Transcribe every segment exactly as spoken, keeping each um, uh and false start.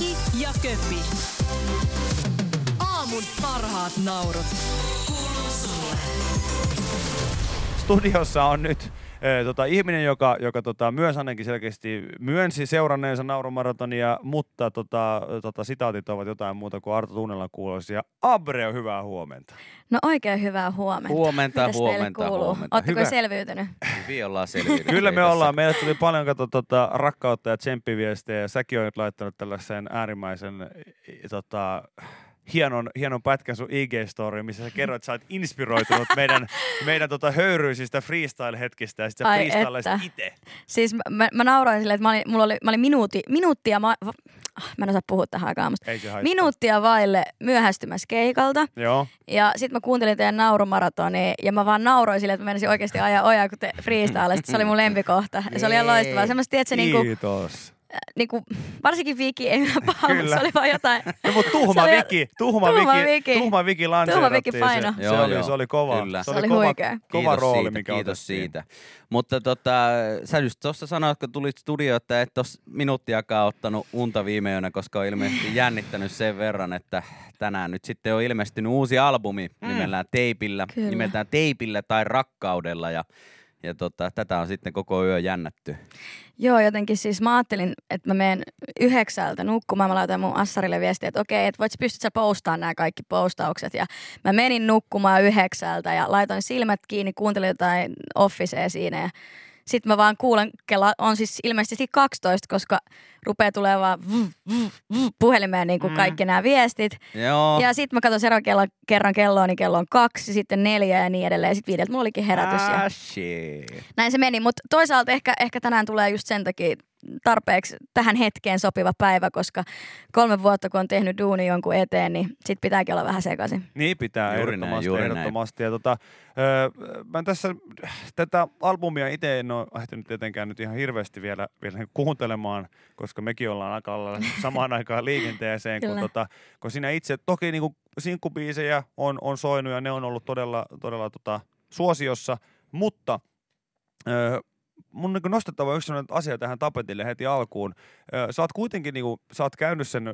Viki ja Köpi. Aamun parhaat naurut. Kuuluu sulle. Studiossa on nyt eh, tota, ihminen, joka, joka tota, myös ainakin selkeästi myönsi seuranneensa naurumaratonia, mutta tota, tota, sitaatit ovat jotain muuta kuin Arto Tunnelan kuuloisia. Abreu, hyvää huomenta. No oikein hyvää huomenta. Huomenta, mitäs huomenta, huomenta. Ootteko selviytynyt? Hyvin ollaan selviytynyt. Kyllä me ollaan. Meillä tuli paljon kato, tota, rakkautta ja tsemppiviestejä, ja säkin olet laittanut tällaisen äärimmäisen... Tota, Hienon, hienon pätkän sun I G-story, missä sä kerroit, että sä oot inspiroitunut meidän, meidän tota höyryisistä freestyle-hetkistä ja sit sä freestylaisit ite. Siis mä, mä nauroin silleen, että mä olin, mulla oli, mä olin minuuti, minuuttia, mä, mä en osaa puhua tähän aikaan, minuuttia vaille myöhästymässä keikalta. Joo. Ja sit mä kuuntelin teidän naurumaratonia ja mä vaan nauroin silleen, että mä menisin oikeesti ajaa ojaa, kun te freestylaisitte. Se oli mun lempikohta. Se oli ihan loistavaa. Semmosta, tietsä, niinku... Kiitos. Niinku, varsinkin Viki, ei minä paha, mutta se oli vaan jotain. No mut tuhma Viki, tuhma Viki, tuhma Viki lanseerattiin se. Joo, se, oli, se oli kova, kyllä. Se, se oli kova, kova rooli, siitä, mikä kiitos otettiin. Siitä. Mutta tota, sä just tuossa sanoit, kun tulit studioon, että et tos minuuttiakaan ottanut unta viime yönä, koska on ilmeisesti jännittänyt sen verran, että tänään nyt sitten on ilmestynyt uusi albumi mm. nimellään Teipillä, kyllä. nimeltään Teipillä tai rakkaudella ja Ja tota, tätä on sitten koko yö jännätty. Joo, jotenkin siis mä ajattelin, että mä menen yhdeksältä nukkumaan. Mä laitan mun assarille viestiä, että okei, että voit sä pystyt sä postaamaan nämä kaikki postaukset. Ja mä menin nukkumaan yhdeksältä ja laitoin silmät kiinni, kuuntelin jotain Officea siinä. Ja sit mä vaan kuulen, kello on siis ilmeisesti kaksitoista, koska rupeaa tulee vaan puhelimeen niin kuin mm. kaikki nämä viestit. Joo. Ja sit mä katson seuraavan kerran kelloa, niin kello on kaksi, sitten neljä ja niin edelleen. Ja sit viideltä mulla olikin herätys. Ah, ja... shit. Näin se meni, mutta toisaalta ehkä, ehkä tänään tulee just sen takia tarpeeksi tähän hetkeen sopiva päivä, koska kolme vuotta kun on tehnyt duuni jonkun eteen, niin sit pitääkin olla vähän sekaisin. Niin pitää, juuri ehdottomasti. Näin, ehdottomasti. Ja tota, öö, mä tässä tätä albumia itse en ole ehtinyt tietenkään nyt ihan hirveästi vielä, vielä kuuntelemaan, koska mekin ollaan aika samaan aikaan liikenteeseen, kun, tota, kun sinä itse, toki niinku sinkkubiisejä on, on soinut ja ne on ollut todella, todella tota, suosiossa, mutta öö, mun niin nostettava yksi sellainen asia tähän tapetille heti alkuun. Sä oot kuitenkin niin kuin, sä oot käynyt sen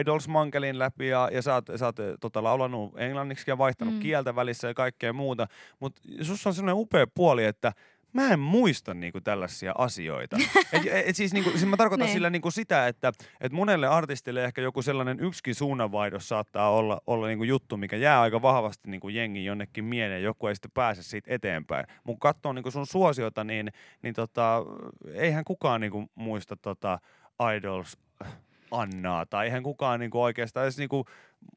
Idols-mankelin läpi ja, ja sä oot, sä oot tota, laulanut englanniksi ja vaihtanut mm. kieltä välissä ja kaikkea muuta. Mutta sussa on sellainen upea puoli, että mä en muista niinku tällaisia asioita. Et, et siis, niinku, siis mä tarkoitan sillä niinku sitä, että et monelle artistille ehkä joku sellainen yksikin suunnanvaihdos saattaa olla, olla niinku juttu, mikä jää aika vahvasti niinku jengi jonnekin mieleen. Joku ei sitten pääse siitä eteenpäin. Mun katsoo niinku sun suosiota, niin, niin tota, eihän kukaan niinku muista tota Idols Annaa. Tai eihän kukaan niinku oikeastaan edes niinku,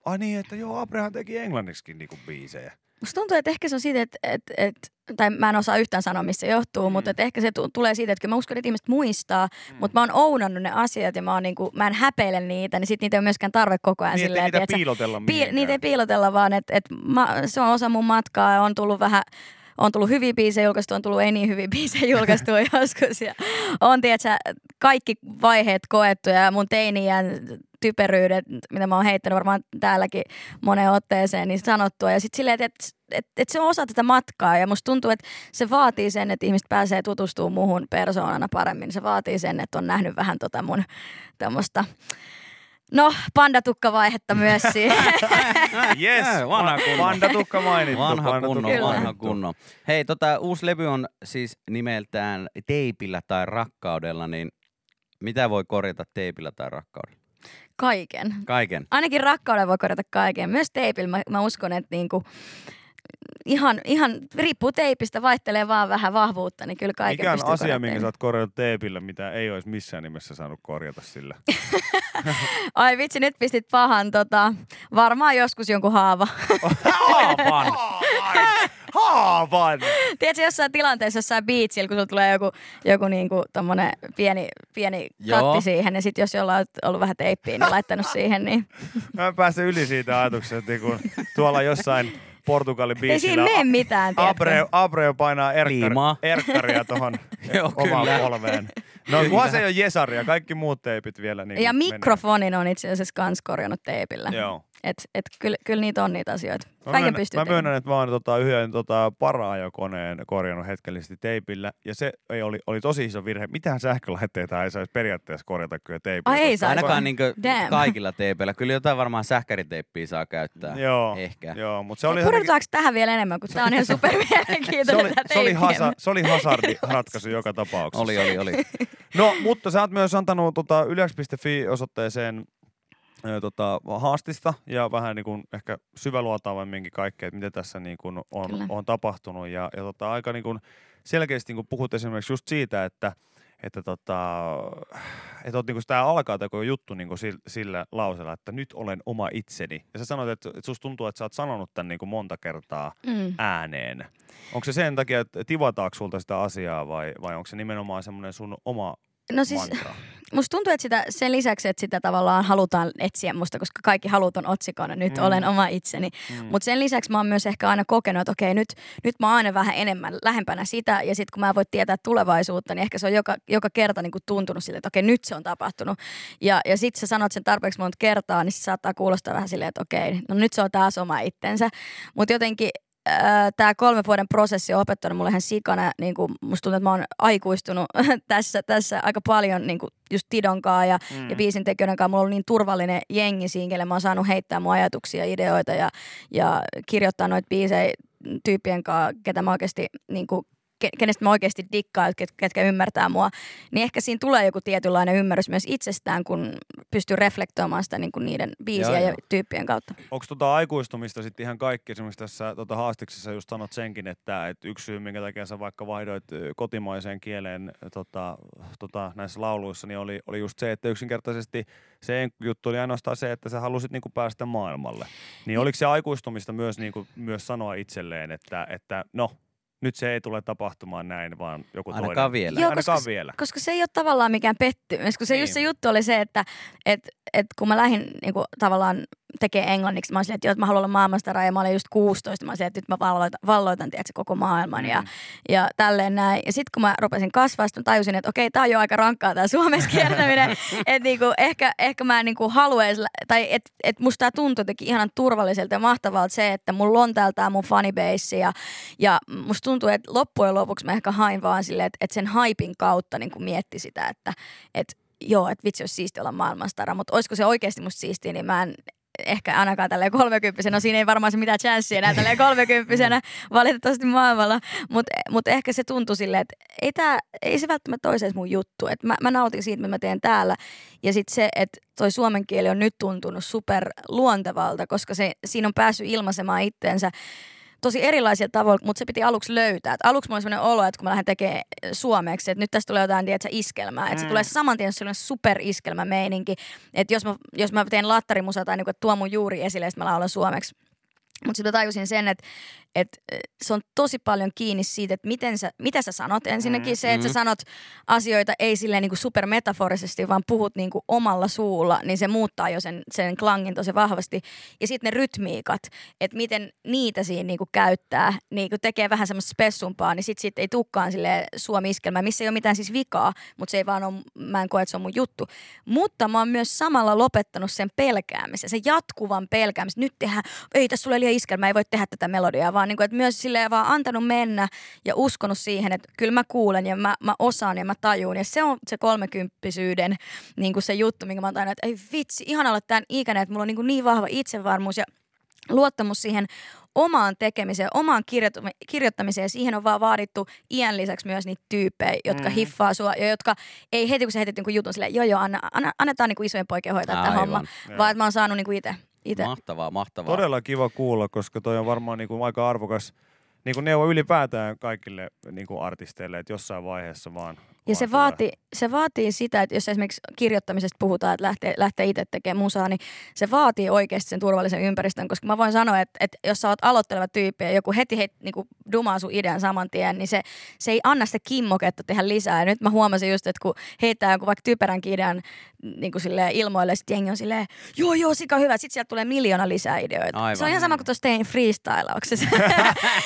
ai niin, että joo, Abreuhan teki englanniksikin niinku biisejä. Musta tuntuu, että ehkä se on siitä, että, että, että tai mä en osaa yhtään sanoa, mistä se johtuu, mm. mutta että ehkä se t- tulee siitä, että mä uskon, että ihmiset muistaa, mm. mutta mä oon ounannut ne asiat ja mä, oon niinku, mä en häpeile niitä, niin sit niitä ei ole myöskään tarve koko ajan. Niin, silleen, niitä ei piilotella mihinkään. Pi- niitä ei piilotella, vaan että et se on osa mun matkaa ja on tullut vähän... On tullut hyviä biisejä julkaistua, on tullut ei niin hyviä biisejä julkaistua joskus. Ja on, tiedätkö, kaikki vaiheet koettu ja mun teiniän typeryydet, mitä mä oon heittänyt varmaan täälläkin moneen otteeseen, niin sanottua. Ja sit silleen, että et, et se on osa tätä matkaa ja musta tuntuu, että se vaatii sen, että ihmiset pääsee tutustumaan muuhun persoonana paremmin. Se vaatii sen, että on nähnyt vähän tota mun tämmöstä... No, pandatukkavaihetta myös siihen. Yes, vanha kunno. Pandatukka mainittu. Vanha kunno, vanha kunno. Hei, tota, uusi levy on siis nimeltään Teipillä tai rakkaudella, niin mitä voi korjata teipillä tai rakkaudella? Kaiken. Kaiken. Ainakin rakkaudella voi korjata kaiken. Myös teipillä mä, mä uskon, että niinku... Ihan, ihan riippuu teipistä, vaihtelee vaan vähän vahvuutta, niin kyllä kaiken pystyy korjaamaan. Mikä on asia, minkä sä oot korjannut teipillä, mitä ei olisi missään nimessä saanut korjata sillä? Ai vitsi, nyt pistit pahan. Tota, varmaan joskus jonkun haava. Haavan! Haavan! Tiedätkö, jossain tilanteessa, jossain biitsillä, kun sulla tulee joku, joku niinku tommonen pieni, pieni katti siihen, ja sit jos jollain on ollut vähän teippiä, niin laittanut siihen, niin... Mä en pääse yli siitä ajatuksesta, kun tuolla jossain... Portugalin biisillä. Ei siinä mene mitään, tiedätkö. Abreu painaa erkkar, erkkaria tuohon Joo, omaan polveen. No mua se ei ole jesaria, kaikki muut teipit vielä. Niin ja mikrofonin on itse asiassa kans korjannut teipillä. Joo. Että et, kyllä kyl niitä on niitä asioita. Kaiken pystyy. Mä myönnän, että mä oon tota, yhden tota, para-ajokoneen korjannut hetkellisesti teipillä. Ja se ei, oli, oli tosi iso virhe. Mitään sähkölaitteita ei saisi periaatteessa korjata kyllä teipillä. Ai ei saa. Ainakaan niinku kaikilla teipeillä. Kyllä jotain varmaan sähkäriteippiä saa käyttää. Joo. Ehkä. Joo, mutta se oli... Purutaanko tähän vielä enemmän, kun tää on ihan super mielenkiintoinen tää teippiä. Se oli hazardi ratkaisu joka tapauksessa. Oli, oli, oli. No, mutta sä oot myös antanut tota, ylex piste fi-osoitteeseen Tota, haastista ja vähän niin kuin ehkä syväluotaavamminkin kaikkea, että mitä tässä niin kuin on, on tapahtunut. Ja, ja tota, aika niin kuin selkeästi niin kuin puhut esimerkiksi just siitä, että, että, tota, että niin kuin tämä alkaa tämä juttu niin kuin sillä lauseella, että nyt olen oma itseni. Ja sä sanoit, että, että susta tuntuu, että sä oot sanonut tämän niin kuin monta kertaa mm. ääneen. Onko se sen takia, että tivataako sulta sitä asiaa vai, vai onko se nimenomaan semmoinen sun oma... No siis, mantra. Musta tuntuu, että sitä, sen lisäksi, että sitä tavallaan halutaan etsiä musta, koska kaikki haluton otsikon, nyt mm. olen oma itseni. Mm. Mutta sen lisäksi mä oon myös ehkä aina kokenut, että okei, nyt, nyt mä oon aina vähän enemmän lähempänä sitä, ja sitten kun mä voin tietää tulevaisuutta, niin ehkä se on joka, joka kerta niinku tuntunut siltä, että okei, nyt se on tapahtunut. Ja, ja sit sä sanot sen tarpeeksi monta kertaa, niin se saattaa kuulostaa vähän silleen, että okei, no nyt se on taas oma itsensä. Mutta jotenkin... Tämä kolmen vuoden prosessi on opettanut mulle ihan sikana. Niin kuin musta tuntuu, että mä oon aikuistunut tässä, tässä aika paljon niin kuin just Tidonkaan ja, mm. ja biisintekijöiden kanssa. Mulla on ollut niin turvallinen jengi siinä, kelle mä oon saanut heittää mun ajatuksia, ideoita ja, ja kirjoittaa noita biisejä tyyppien kanssa, ketä mä oikeasti, niin kuin, kenestä mä oikeasti dikkaan, ketkä ymmärtää mua. Niin ehkä siinä tulee joku tietynlainen ymmärrys myös itsestään, kun pystyy reflektoimaan sitä niin kuin niiden biisiä ja, ja tyyppien kautta. Onko tota aikuistumista sitten ihan kaikki? Esimerkiksi tässä tota haastiksessa just sanot senkin, että et yksi syy, minkä takia sä vaikka vaihdoit kotimaiseen kieleen tota, tota, näissä lauluissa, niin oli, oli just se, että yksinkertaisesti se juttu oli ainoastaan se, että sä halusit niinku päästä maailmalle. Niin oliko se aikuistumista myös, niinku, myös sanoa itselleen, että, että no... Nyt se ei tule tapahtumaan näin, vaan joku toinen. Ainakaan vielä. Joo, Ainakaan koska, vielä. Koska se ei ole tavallaan mikään pettymys. Kun se, just se juttu oli se, että et, et kun mä lähdin niin kuin, tavallaan tekemään englanniksi, mä olin silleen, että, että mä haluan olla maailmanstaraa ja mä olin just kuusitoista. Mä olin silleen, että nyt mä valloitan, valloitan tiedätkö, koko maailman mm. ja, ja tälleen näin. Ja sit kun mä rupesin kasvaa, mä tajusin, että okei, tää on jo aika rankkaa tää Suomessa kiertäminen. että niin kuin, ehkä, ehkä mä en niin kuin haluais, tai että et musta tää tuntuu jotenkin ihanan turvalliselta ja mahtavalta se, että mulla on täällä tää mun funny-base ja, ja musta tuntuu, että loppujen lopuksi mä ehkä hain vaan silleen, että, että sen haipin kautta niin kuin mietti sitä, että, että joo, että vitsi olisi siistiä olla maailmanstara, mutta olisiko se oikeasti musta siistiä, niin mä en ehkä ainakaan tälleen kolmekymppisenä, no siinä ei varmaan se mitään chanssiä enää tälleen kolmekymppisenä valitettavasti maailmalla, mutta mut ehkä se tuntui silleen, että ei, tää, ei se välttämättä ole mun juttu, että mä, mä nautin siitä, mitä mä teen täällä ja sitten se, että toi suomen kieli on nyt tuntunut super luontevalta, koska se, siinä on päässyt ilmaisemaan itteensä tosi erilaisia tavoilla, mutta se piti aluksi löytää. Et aluksi mulla oli sellainen olo, että kun mä lähden tekemään suomeksi, että nyt tässä tulee jotain tiedätkö, iskelmää. Että se mm. tulee saman tien sellainen superiskelmämeininki. Että jos mä, jos mä teen lattarimusaa tai niinku, että tuo mun juuri esille, että mä laulan suomeksi. Mutta sitten tajusin sen, että et, se on tosi paljon kiinni siitä, että miten sä, mitä sä sanot. Ensinnäkin se, että sä sanot asioita ei silleen niinku supermetaforisesti, vaan puhut niinku omalla suulla, niin se muuttaa jo sen, sen klangin tosi vahvasti. Ja sitten ne rytmiikat, että miten niitä siinä niinku käyttää, niin kun tekee vähän semmoista spessumpaa, niin sitten sit ei tulekaan silleen suomi-iskelmää, missä ei ole mitään siis vikaa, mutta se ei vaan ole, mä en koe, että se on mun juttu. Mutta mä oon myös samalla lopettanut sen pelkäämisen, sen jatkuvan pelkäämisen. Nyt tehdään, ei tässä tulee liian iskelmää, ei voi tehdä tätä melodiaa, vaan niin kuin, että myös silleen vaan antanut mennä ja uskonut siihen, että kyllä mä kuulen ja mä, mä osaan ja mä tajuun. Ja se on se kolmekymppisyyden niin kuin se juttu, minkä mä oon tajunnut, että ei vitsi, ihana olla tämän ikäinen, että mulla on niin, kuin niin vahva itsevarmuus ja luottamus siihen omaan tekemiseen, omaan kirjo- kirjoittamiseen. Siihen on vaan vaadittu iän lisäksi myös niitä tyyppejä, jotka mm. hiffaa sua ja jotka ei heti, kun sä heitit jonkun jutun silleen, joo joo, anna, anna, annetaan niin kuin isojen poikien hoitaa tämä homma, ja. Vaan että mä oon saanut niin kuin itse. Ite. Mahtavaa, mahtavaa. Todella kiva kuulla, koska toi on varmaan niinku aika arvokas niinku neuvo ylipäätään kaikille niinku artisteille, että jossain vaiheessa vaan Ja se vaatii, se vaatii sitä, että jos esimerkiksi kirjoittamisesta puhutaan, että lähtee, lähtee itse tekemään musaa, niin se vaatii oikeasti sen turvallisen ympäristön, koska mä voin sanoa, että, että jos sä oot aloitteleva tyyppi ja joku heti heti niin kuin dumaa sun idean saman tien, niin se, se ei anna sitä kimmoketta tehdä lisää. Ja nyt mä huomasin just, että kun heittää joku vaikka typeränkin idean niin kuin ilmoille, ja sitten jengi on silleen, joo joo, sika hyvä, sitten sieltä tulee miljoona lisää ideoita. Aivan. Se on ihan sama kuin tuossa tein freestylauksessa.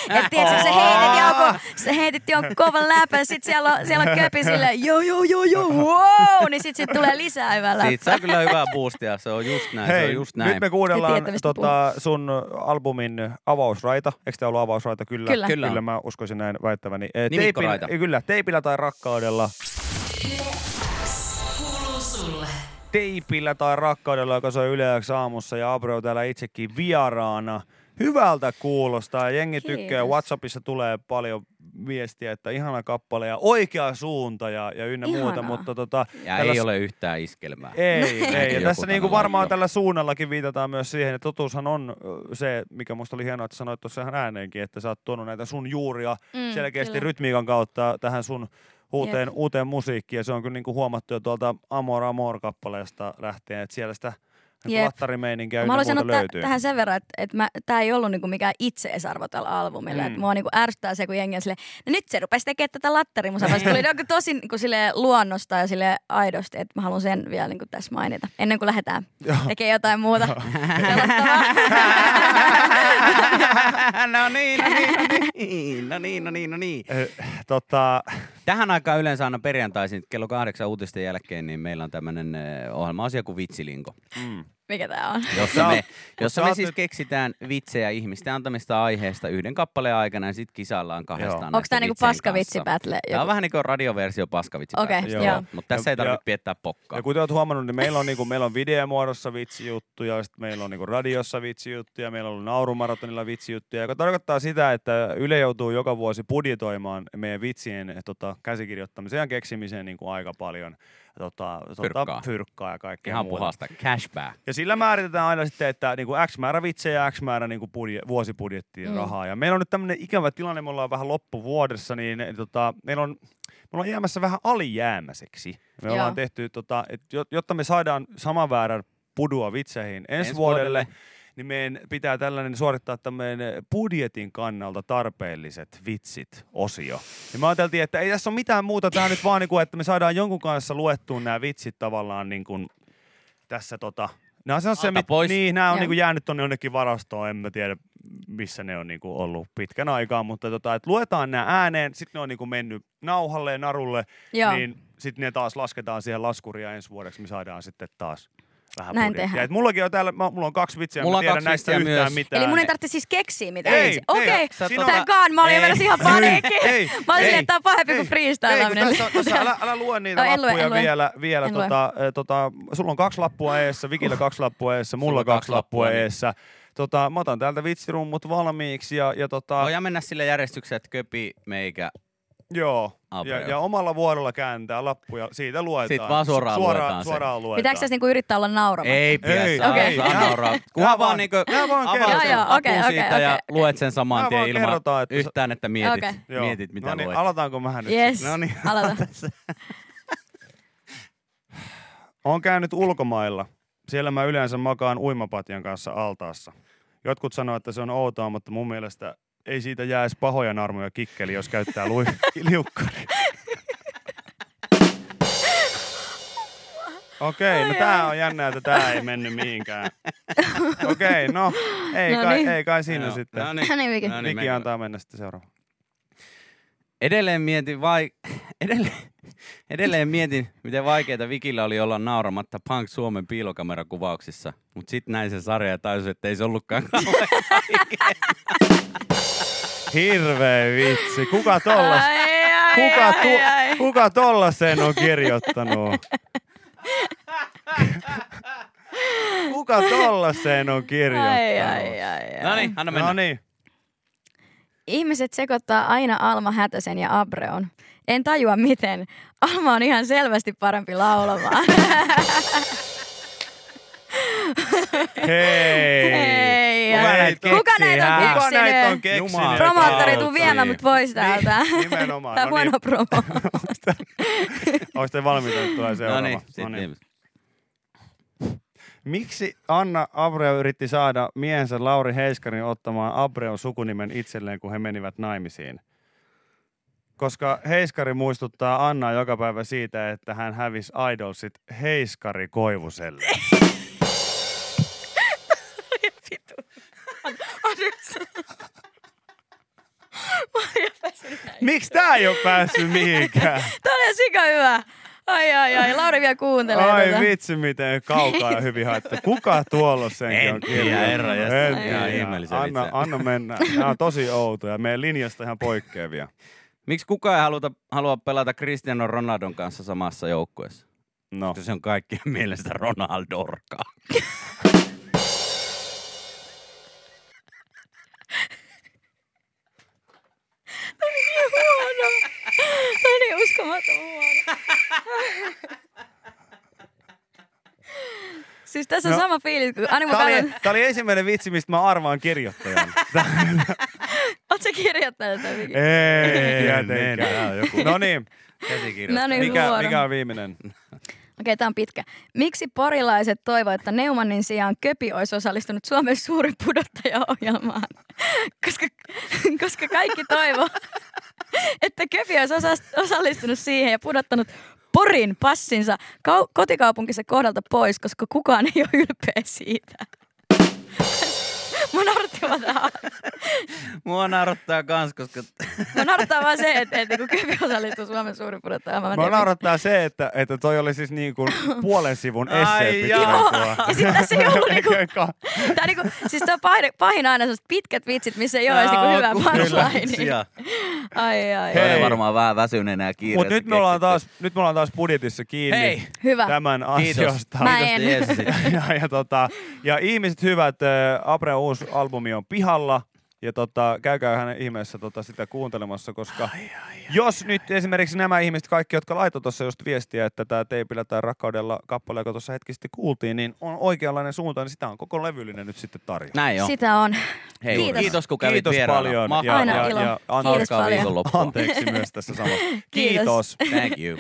Että tiedätkö, sä heitit jonkun, sä heitit jonkun kovan läpän, sitten siellä on, siellä on Köpi silleen, joo joo, joo, joo, wow, niin sit, sit tulee lisää hyvää läppää. Siitä saa kyllä hyvää boostia, se on just näin, hei, se on just näin. Nyt me kuunnellaan tota, sun albumin avausraita, eikö tämä ollut avausraita? Kyllä, kyllä, kyllä. Kyllä mä uskoisin näin väittäväni. E, Nimikkoraita. Teipillä, kyllä, Teipillä tai rakkaudella. Teipillä tai rakkaudella, joka soi Ylex aamussa ja Abreu täällä itsekin vieraana. Hyvältä kuulostaa. Jengi tykkää. Kiitos. WhatsAppissa tulee paljon viestiä, että ihana kappale ja oikea suunta ja, ja ynnä ihanaa muuta. Mutta tota, ja tällas... ei ole yhtään iskelmää. Ei, ei. Ja tässä niinku varmaan jo tällä suunnallakin viitataan myös siihen, että totuushan on se, mikä musta oli hienoa, että sanoit tuossa ihan ääneenkin, että sä oot tuonut näitä sun juuria mm, selkeästi kyllä rytmiikan kautta tähän sun uuteen, yep. uuteen musiikkiin. Ja se on kyllä niinku huomattu jo tuolta Amor Amor-kappaleesta lähtien, että siellä sitä lattarimeininkiä ynnä muuta löytyy. Mä haluan sanoa tähän sen verran, että, että mä, tää ei ollut niinku mikään itseisarvo tällä albumilla. Mm. Mua niinku ärsyttää se, kun jengi on silleen, no nyt se rupesi tekemään tätä lattarimusaa. Se tuli tosi niinku luonnosta ja silleen aidosti, että mä haluan sen vielä niinku tässä mainita. Ennen kuin lähdetään tekemään jotain muuta. No niin, no niin, no niin, no niin, no niin. Tota... Tähän aikaan yleensä aina perjantaisin kello kahdeksan uutisten jälkeen niin meillä on tämmöinen ohjelma-asia kuin Vitsilinko. Mm. Mikä tää on? Jossa me, jossa me siis keksitään vitsejä ihmisten antamista aiheesta yhden kappaleen aikana ja sit kisaillaan kahdestaan. Onko tää niinku paskavitsipätle? Tää on vähän niinku radioversio paskavitsipätle. Okei, okay, joo. Mut tässä ei tarvitse piettää pokkaa. Ja kuten oot huomannut, niin meillä on, niinku, meillä on videomuodossa vitsijuttuja, sit meillä on niinku radiossa vitsijuttuja, meillä on ollut naurumaratonilla vitsijuttuja, joka tarkoittaa sitä, että Yle joutuu joka vuosi budjetoimaan meidän vitsien tota, käsikirjoittamiseen ja keksimiseen niinku aika paljon. Tota, tota, fyrkkaa. fyrkkaa ja kaikkea ihan muuta. Ihan puhasta, cashback. Ja sillä määritetään aina sitten, että niinku X määrä vitsejä ja X määrä niinku budje, vuosibudjettiin mm. rahaa. Ja meillä on nyt tämmöinen ikävä tilanne, me ollaan vähän loppuvuodessa, niin tota, meillä on, me ollaan jäämässä vähän alijäämäiseksi. Me ollaan tehty, tota, et, jotta me saadaan saman väärän pudua vitseihin ensi vuodelle, niin meidän pitää tällainen suorittaa tämmöinen budjetin kannalta tarpeelliset vitsit-osio. Ja me ajateltiin, että ei tässä ole mitään muuta, tämä nyt vaan, että me saadaan jonkun kanssa luettua nämä vitsit tavallaan niin kuin tässä tota... Nämä on sellaisia, mit... niin, nämä on niin kuin jäänyt tuonne jonnekin varastoon, en mä tiedä missä ne on niin kuin ollut pitkän aikaa, mutta tota, että luetaan nämä ääneen, sitten ne on niin kuin mennyt nauhalle ja narulle, joo, niin sitten ne taas lasketaan siihen laskuria ensi vuodeksi, me saadaan sitten taas... Näin tehdään. Mullakin on täällä, mulla on kaksi vitsiä, mulla mä tiedän näistä yhtään myös mitään. Eli mun ei tarvitse siis keksiä mitään. Okei, okay. Thank God, mä olin jo mennessä ihan paniikkiin. Mä olin silleen, että tää on pahempi kuin freestylaaminen. Älä, älä lue niitä no, lappuja en lue, en vielä. vielä tota, tota, sulla on kaksi lappua eessä, Vikillä kaksi lappua eessä, mulla kaksi, kaksi lappua eessä. Tota, mä otan täältä vitsirummut valmiiksi. Ja, ja tota... Voidaan mennä sillä järjestyksellä, että Köpi, meikä. Joo, ja, ja omalla vuorolla kääntää lappuja, siitä luetaan. Sitten vaan suoraan, suoraan luetaan. Suoraan luetaan. Pitääkö tässä niinku yrittää olla nauramatta? Ei pidä, ei, saa, okay, saa nauraa. Kunhan vaan niinku avaat sen apun siitä okay, ja okay, luet sen saman tien ilman että... yhtään, että mietit, okay, mietit mitä no niin, luet. Aloitaanko mähän nyt? Yes, no niin, aloita. Olen käynyt ulkomailla. Siellä mä yleensä makaan uimapatjan kanssa altaassa. Jotkut sanoo, että se on outoa, mutta mun mielestä... Ei siitä jää edes pahoja narmoja kikkeli, jos käyttää liukkari. Okei, okay, no tää on jännää, että tää ei mennyt mihinkään. Okei, okay, no ei, no kai, niin, ei kai siinä no, sitten. No niin, no niin, Viki. No niin, Viki antaa mennä sitten seuraavaan. Edelleen mietin, vai... edelleen, edelleen mietin, miten vaikeeta Vikillä oli olla nauramatta Punk Suomen piilokamerakuvauksissa. Mut sit näin se sarja ja tajusin, että ei se ollutkaan hirveä vitsi. Kuka tollas, ai, ai, kuka, ai, tu, ai, kuka tollasen on kirjoittanut? Kuka tollasen on kirjoittanut? Ai, ai, ai, ai. Noniin, anna mennä. Noniin. Ihmiset sekoittaa aina Alma Hätäsen ja Abreun. En tajua miten. Alma on ihan selvästi parempi laulamaan. Hei! Hei. Hei. Kuka näitä on keksinyt? Kuka näitä on Promoottori, tuu viemään mut pois täältä. Nimenomaan. Tää on huono promo. Ois te valmiita, että tulee seuraava? No niin. Miksi Anna Abreu yritti saada miehensä Lauri Heiskarin ottamaan Abreun sukunimen itselleen, kun he menivät naimisiin? Koska Heiskari muistuttaa Annaa joka päivä siitä, että hän hävisi Idolsit Heiskari Koivuselle. Miksi tää ei oo päässyt mihinkään? Tää oli sika hyvä. Ai ai ai, Lauri vielä kuuntelee. Ai tätä. Vitsi, miten kaukaa ja hyvin haittaa. Kuka tuolla senkin on kirjoittanut? En tiedä, herra, ihan ihmeellisiä vitseä. Anna, anna mennä. Nämä on tosi outoja. Meidän linjasta ihan poikkeavia. Miksi kukaan ei haluta, halua pelata Cristiano Ronaldon kanssa samassa joukkueessa? No. Koska se on kaikkien mielestä Ronaldorkaa. No niin, uskomaton huono. Siis tässä on no, sama fiilis kuin Animu Kallen. Tää oli ensimmäinen vitsi, mistä mä arvaan kirjoittajan. Oot sä kirjoittanut tämän? Ei, jätenkään. No niin, käsikirjoittaja. No niin, mikä, mikä on viimeinen? Okei, tää on pitkä. Miksi porilaiset toivovat, että Neumannin sijaan Köpi olisi osallistunut Suomen suurin pudottajaohjelmaan? Koska, koska kaikki toivoo, että Köpi olisi osa- osallistunut siihen ja pudottanut Porin passinsa kau- kotikaupunkinsa kohdalta pois, koska kukaan ei ole ylpeä siitä. Mua naurattaa tähän. Mua naurattaa kans, koska... Mua naurattaa vaan se, että, että kun Köpi osallistuu Suomen suurin pudottaja. Mua tiedän. Naurattaa se, että, että toi oli siis niin kuin puolen sivun essee pitää. Ja sit tässä ei ollut niinku... Tää niinku, siis tää on pahin, pahin aina sellaiset pitkät vitsit, missä ei ole edes niinku hyvää punchlinea. Ai ai. Toi oli varmaan vähän väsyneenä ja kiireessä. Mut nyt me, ollaan taas, nyt me ollaan taas budjetissa kiinni. Hei. Hyvä. Tämän ansiosta. Kiitos. Ja, ja, tota, ja ihmiset hyvät, Abreu uusi albumi on pihalla ja tota, käykää hänen ihmeessä tota, sitä kuuntelemassa, koska ai, ai, ai, jos ai, nyt ai. esimerkiksi nämä ihmiset kaikki, jotka laitoi tuossa just viestiä, että tämä Teipillä tai rakkaudella kappale, joka tuossa hetkisesti kuultiin, niin on oikeanlainen suunta, niin sitä on koko levyllinen nyt sitten tarjolla. Näin on. Sitä on. Hei, kiitos. Kiitos kun kävit kiitos paljon. Ja, aina ja, ilo. Ja, ja kiitos paljon. Anteeksi myös tässä samassa. Kiitos. Kiitos. Thank you.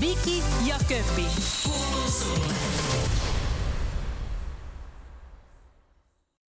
Viki ja Köpi. Kuuluu sulle.